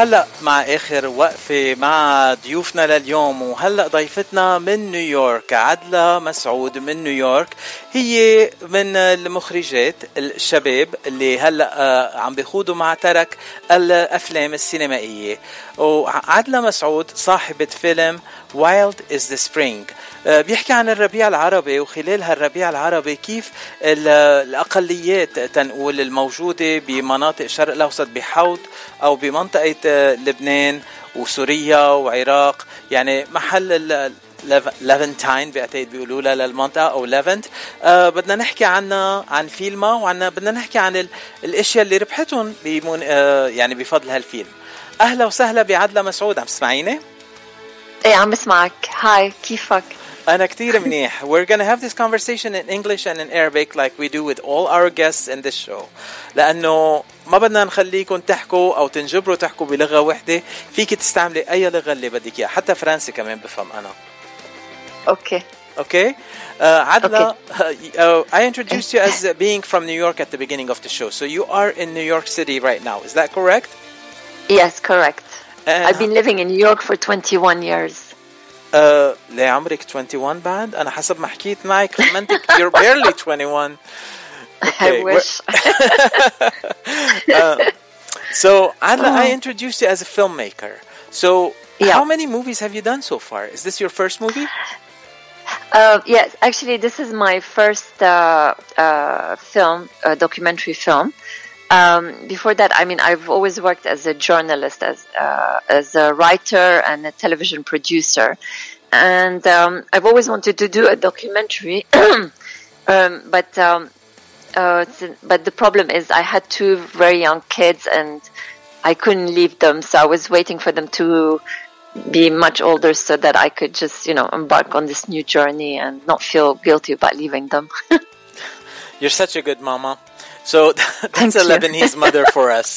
وهلأ مع آخر وقفة مع ضيوفنا لليوم. وهلأ ضيفتنا من نيويورك عدلة مسعود من نيويورك، هي من المخرجات الشباب اللي هلأ عم بيخوضوا مع ترك الأفلام السينمائية. وعدلة مسعود صاحبة فيلم Wild is the Spring، بيحكي عن الربيع العربي، وخلال هالربيع العربي كيف الأقليات تنقول الموجودة بمناطق شرق الأوسط بحوض أو بمنطقة لبنان وسوريا وعراق، يعني محل لافنتاين بعتقد بيقولوا لها للمنطقة أو لافنت. بدنا نحكي عنها، عن فيلمها، وعنا بدنا نحكي عن الأشياء اللي ربحتهم يعني بفضل هالفيلم. أهلا وسهلا بعدلة مسعود، عم تسمعيني؟ ايه عم بسمعك. هاي كيفك؟ أنا كتير منيح. We're gonna have this conversation in English and in Arabic like we do with all our guests in this show، لأنه ما بدنا نخليكم تحكوا أو تنجبروا تحكوا بلغة واحدة، فيك تستعملي أي لغة اللي بدك إياها، حتى فرنسي كمان بفهم أنا. Okay. Adla, I introduced you as being from New York at the beginning of the show. So you are in New York City right now. Is that correct? Yes, correct. I've been living in New York for 21 years. لعمرك 21 بعد؟ أنا حسب ما حكيت معك خمنتك you're barely 21. Okay. I wish. So Adla, I introduced you as a filmmaker. So how many movies have you done so far? Is this your first movie? Yes, actually this is my first film, documentary film. Before that, I mean, I've always worked as a journalist, as a writer and a television producer. And I've always wanted to do a documentary. But the problem is I had two very young kids and I couldn't leave them. So I was waiting for them to be much older so that I could just, you know, embark on this new journey and not feel guilty about leaving them. You're such a good mama. So that's a Lebanese mother for us.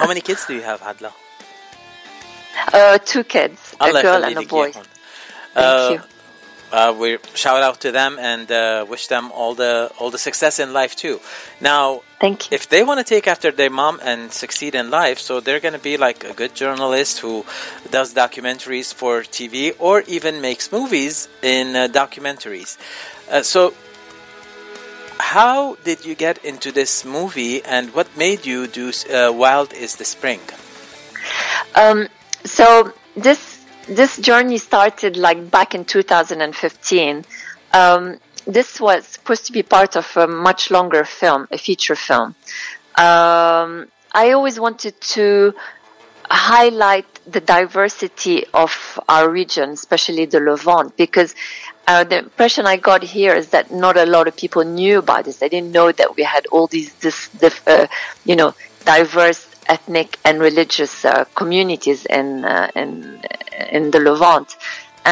How many kids do you have, Adla? Two kids, a girl and a boy. Thank you. We shout out to them and wish them all the success in life too. Now, thank you. If they want to take after their mom and succeed in life, so they're going to be like a good journalist who does documentaries for TV or even makes movies in documentaries. So how did you get into this movie and what made you do Wild is the Spring? So this journey started like back in 2015. This was supposed to be part of a much longer film, a feature film. I always wanted to highlight the diversity of our region, especially the Levant, because the impression I got here is that not a lot of people knew about this. They didn't know that we had all these, diverse ethnic and religious communities in the Levant,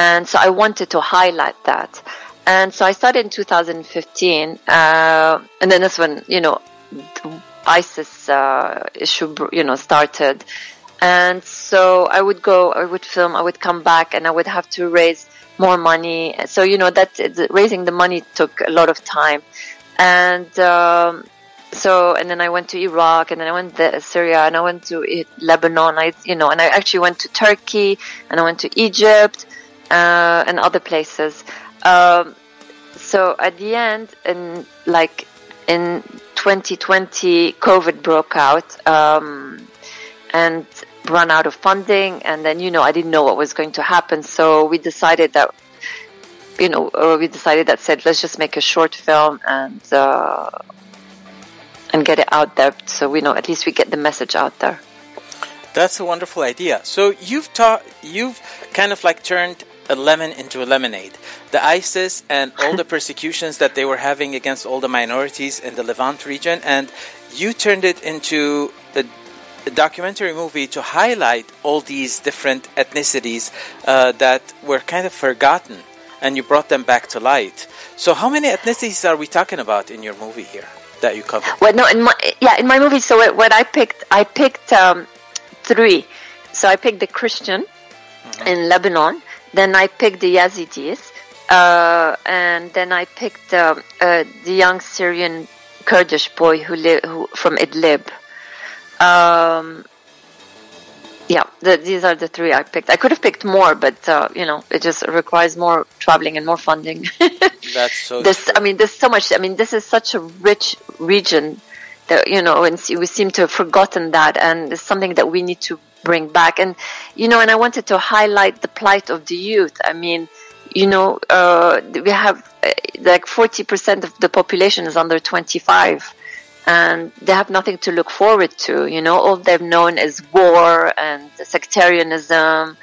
and so I wanted to highlight that. And so I started in 2015, and then that's when ISIS issue started. And so I would go, I would film, I would come back, and I would have to raise more money. So, raising the money took a lot of time. And and then I went to Iraq, and then I went to Syria, and I went to Lebanon, and I actually went to Turkey, and I went to Egypt, and other places. So at the end, in 2020, COVID broke out, and run out of funding, and then I didn't know what was going to happen, so we decided let's just make a short film and get it out there, so at least we get the message out there. That's a wonderful idea. So you've kind of like turned a lemon into a lemonade. The ISIS and all the persecutions that they were having against all the minorities in the Levant region, and you turned it into a documentary movie to highlight all these different ethnicities that were kind of forgotten, and you brought them back to light. So how many ethnicities are we talking about in your movie here that you covered? Well, no, in my movie, so what I picked three. So I picked the Christian in Lebanon, then I picked the Yazidis, and then I picked the young Syrian Kurdish boy who from Idlib. yeah, these are the three I picked. I could have picked more, but it just requires more traveling and more funding. That's so. True. I mean, there's so much. I mean, this is such a rich region that and we seem to have forgotten that, and it's something that we need to bring back. And and I wanted to highlight the plight of the youth. I mean, we have like 40% of the population is under 25. And they have nothing to look forward to, all they've known is war and sectarianism.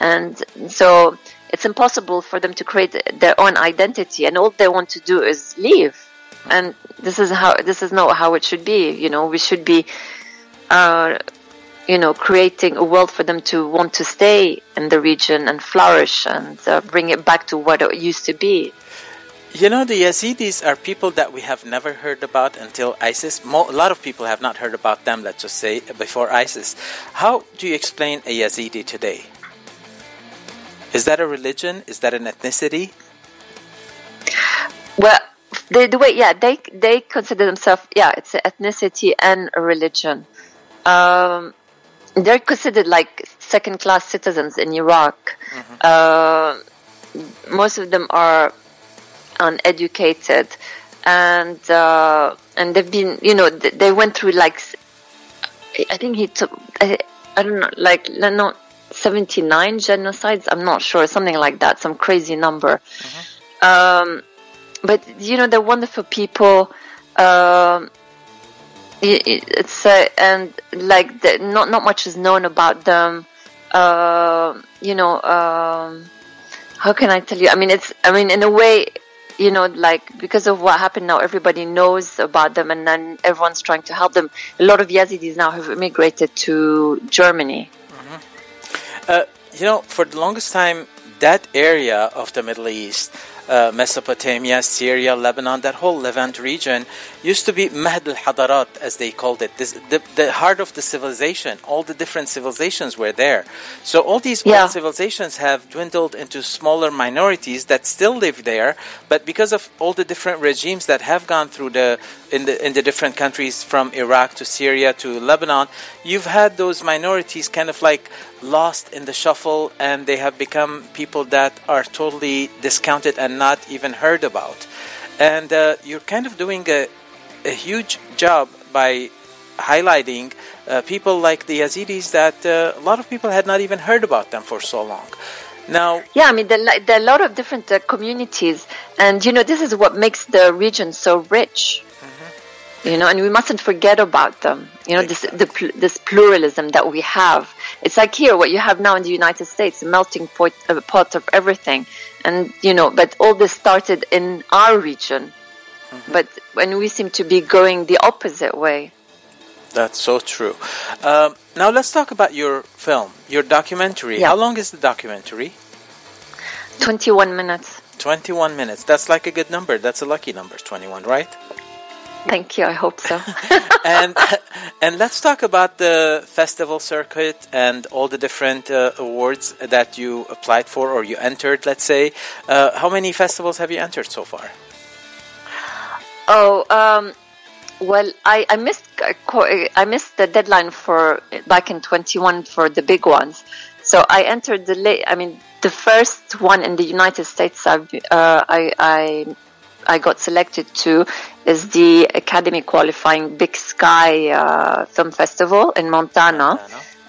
And so it's impossible for them to create their own identity. And all they want to do is leave. And this is not how it should be. We should be, creating a world for them to want to stay in the region and flourish and bring it back to what it used to be. The Yazidis are people that we have never heard about until ISIS. A lot of people have not heard about them, let's just say, before ISIS. How do you explain a Yazidi today? Is that a religion? Is that an ethnicity? Well, they consider themselves, it's an ethnicity and a religion. They're considered like second-class citizens in Iraq. Mm-hmm. Most of them are uneducated, and they've been, they went through like, I think he took, I don't know, like 79 genocides. I'm not sure, something like that, some crazy number. Mm-hmm. But they're wonderful people. Not much is known about them. How can I tell you? I mean, in a way. Because of what happened now, everybody knows about them, and then everyone's trying to help them. A lot of Yazidis now have immigrated to Germany. Mm-hmm. For the longest time, that area of the Middle East, Mesopotamia, Syria, Lebanon, that whole Levant region used to be Mahd al-Hadarat, as they called it, the heart of the civilization. All the different civilizations were there. So all these old civilizations have dwindled into smaller minorities that still live there, but because of all the different regimes that have gone through in the different countries, from Iraq to Syria to Lebanon, you've had those minorities kind of like lost in the shuffle, and they have become people that are totally discounted and not even heard about. And you're kind of doing a huge job by highlighting people like the Yazidis that a lot of people had not even heard about them for so long. Now, there are a lot of different communities, and this is what makes the region so rich. Mm-hmm. And we mustn't forget about them. Exactly. This pluralism that we have. It's like here, what you have now in the United States, a melting pot of everything. And, but all this started in our region. Mm-hmm. But we seem to be going the opposite way. That's so true. Now let's talk about your film, your documentary. Yeah. How long is the documentary? 21 minutes. 21 minutes. That's like a good number. That's a lucky number, 21, right? Thank you. I hope so. and let's talk about the festival circuit and all the different awards that you applied for, or you entered, let's say. How many festivals have you entered so far? Oh, well, I missed the deadline for back in 21 for the big ones. So I entered the first one in the United States. I got selected to is the Academy qualifying Big Sky Film Festival in Montana.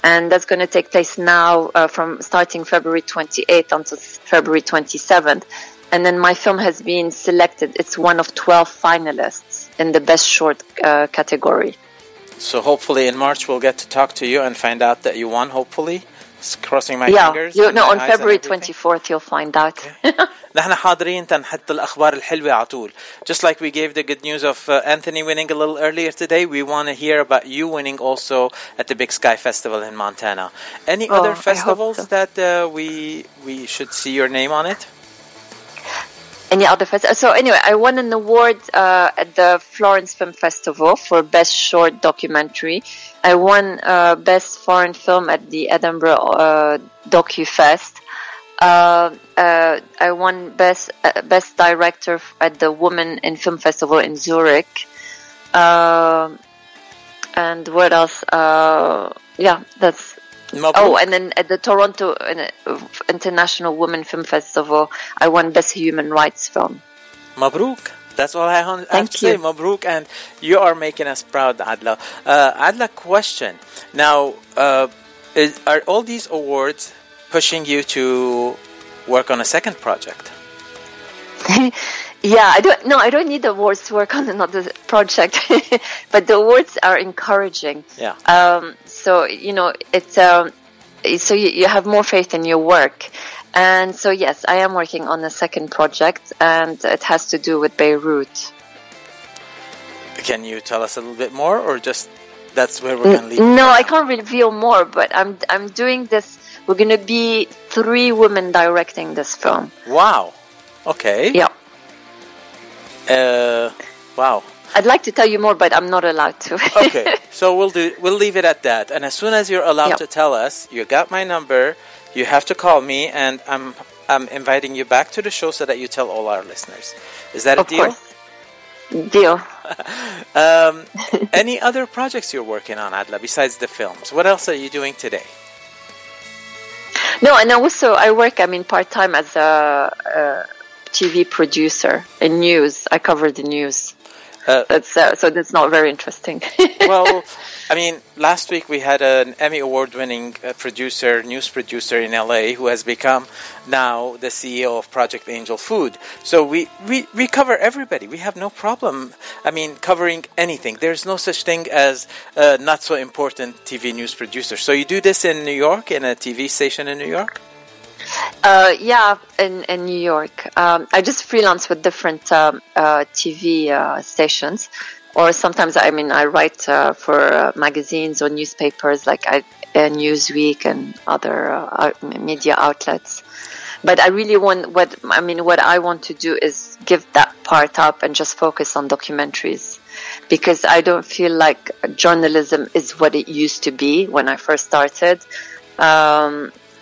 And that's going to take place now from starting February 28th until February 27th. And then my film has been selected. It's one of 12 finalists in the Best Short category. So hopefully in March we'll get to talk to you and find out that you won, hopefully. Crossing my fingers. On February 24th you'll find out. نحن حاضرين تنحط الأخبار الحلوة على طول. Just like we gave the good news of Anthony winning a little earlier today, we want to hear about you winning also at the Big Sky Festival in Montana. Any other festivals that we should see your name on it? Any other festival? So anyway, I won an award at the Florence Film Festival for Best Short Documentary. I won Best Foreign Film at the Edinburgh DocuFest. I won Best Director at the Women in Film Festival in Zurich. And what else? Yeah, that's Mabrouk. Oh, and then at the Toronto International Women Film Festival, I won Best Human Rights Film. Mabrouk. That's all I have to say. Mabrouk, and you are making us proud, Adla. Adla, question. Now, are all these awards pushing you to work on a second project? Yeah, I don't need awards to work on another project, but the awards are encouraging. Yeah. So you know, it's so you have more faith in your work. And so, yes, I am working on a second project, and it has to do with Beirut. Can you tell us a little bit more, or just that's where we're going to leave? No, I can't reveal more, but I'm doing this. We're going to be 3 women directing this film. Wow. Okay. Yeah. Wow. I'd like to tell you more, but I'm not allowed to. Okay. So we'll leave it at that. And as soon as you're allowed to tell us, you got my number. You have to call me, and I'm inviting you back to the show so that you tell all our listeners. Is that a deal? Of course. Deal. Any other projects you're working on, Adla, besides the films? What else are you doing today? No, and also I work, part-time as a TV producer in news. I cover the news. So that's not very interesting. Well, last week we had an Emmy award-winning news producer in LA who has become now the CEO of Project Angel Food. So we cover everybody. We have no problem, covering anything. There's no such thing as a not-so-important TV news producer. So you do this in New York, in a TV station in New York? In New York. I just freelance with different TV stations, or sometimes I write for magazines or newspapers like Newsweek and other media outlets. But I really what I want to do is give that part up and just focus on documentaries, because I don't feel like journalism is what it used to be when I first started.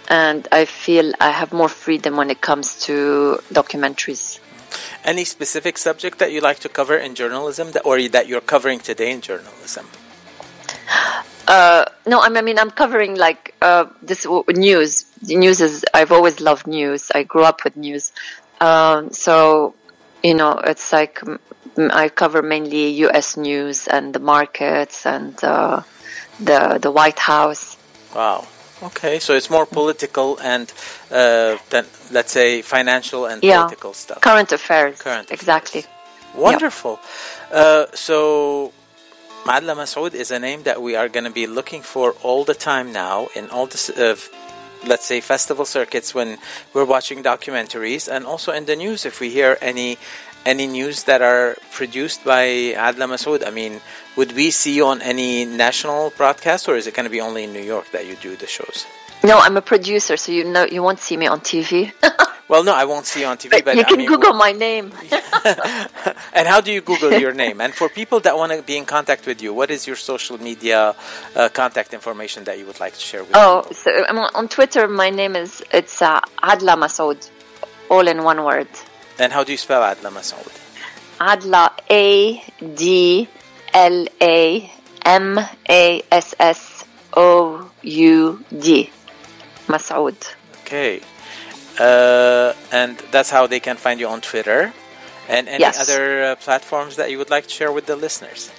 And I feel I have more freedom when it comes to documentaries. Any specific subject that you like to cover in journalism, or that you're covering today in journalism? No, I'm covering this news. I've always loved news. I grew up with news. So, it's like I cover mainly U.S. news and the markets and the White House. Wow. Okay, so it's more political and than, let's say, financial and political stuff. Current affairs. Exactly. Wonderful. Yep. So, Adla Masoud is a name that we are going to be looking for all the time now in all the, let's say, festival circuits when we're watching documentaries, and also in the news if we hear any news that are produced by Adla Masoud. Would we see you on any national broadcast, or is it going to be only in New York that you do the shows? No, I'm a producer, so you won't see me on TV. Well, no, I won't see you on TV. But you can Google my name. And how do you Google your name? And for people that want to be in contact with you, what is your social media contact information that you would like to share with people? So I'm on Twitter. My name is Adla Masoud, all in one word. And how do you spell Adla Masoud? Adla, ADLA MASSOUD, Masoud. Okay. And that's how they can find you on Twitter. And any other platforms that you would like to share with the listeners?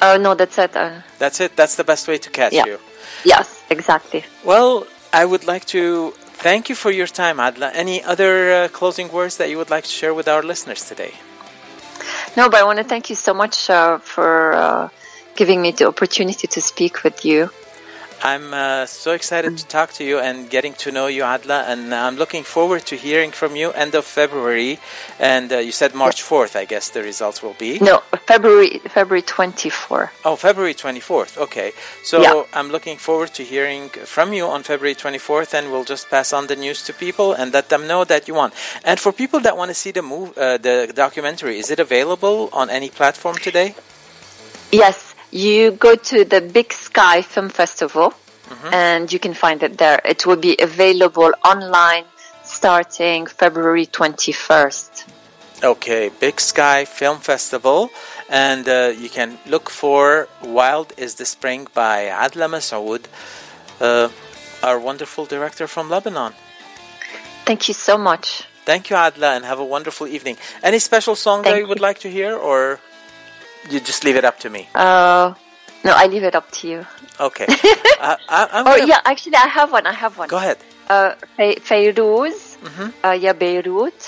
No, that's it. That's it? That's the best way to catch you? Yes, exactly. Well, I would like to... Thank you for your time, Adla. Any other closing words that you would like to share with our listeners today? No, but I want to thank you so much for giving me the opportunity to speak with you. I'm so excited to talk to you and getting to know you, Adla, and I'm looking forward to hearing from you end of February. And you said March 4th, I guess the results will be? No, February 24th. Oh, February 24th. Okay. So I'm looking forward to hearing from you on February 24th, and we'll just pass on the news to people and let them know that you won. And for people that want to see the documentary, is it available on any platform today? Yes. You go to the Big Sky Film Festival, and you can find it there. It will be available online starting February 21st. Okay, Big Sky Film Festival. And you can look for Wild is the Spring by Adla Masoud. our wonderful director from Lebanon. Thank you so much. Thank you, Adla, and have a wonderful evening. Any special song that you would like to hear, or you just leave it up to me? No, I leave it up to you. Okay. Actually, I have one. Go ahead. Fayrouz, Ya Beirut.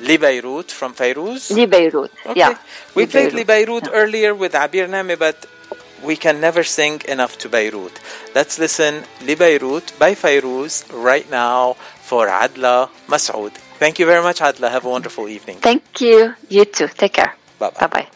Li Beirut from Fayrouz. Li Beirut. Okay. Yeah. We played Li Beirut earlier with Abir Nami, but we can never sing enough to Beirut. Let's listen Li Beirut by Fayrouz right now for Adla Masoud. Thank you very much, Adla. Have a wonderful evening. Thank you. You too. Take care. Bye bye.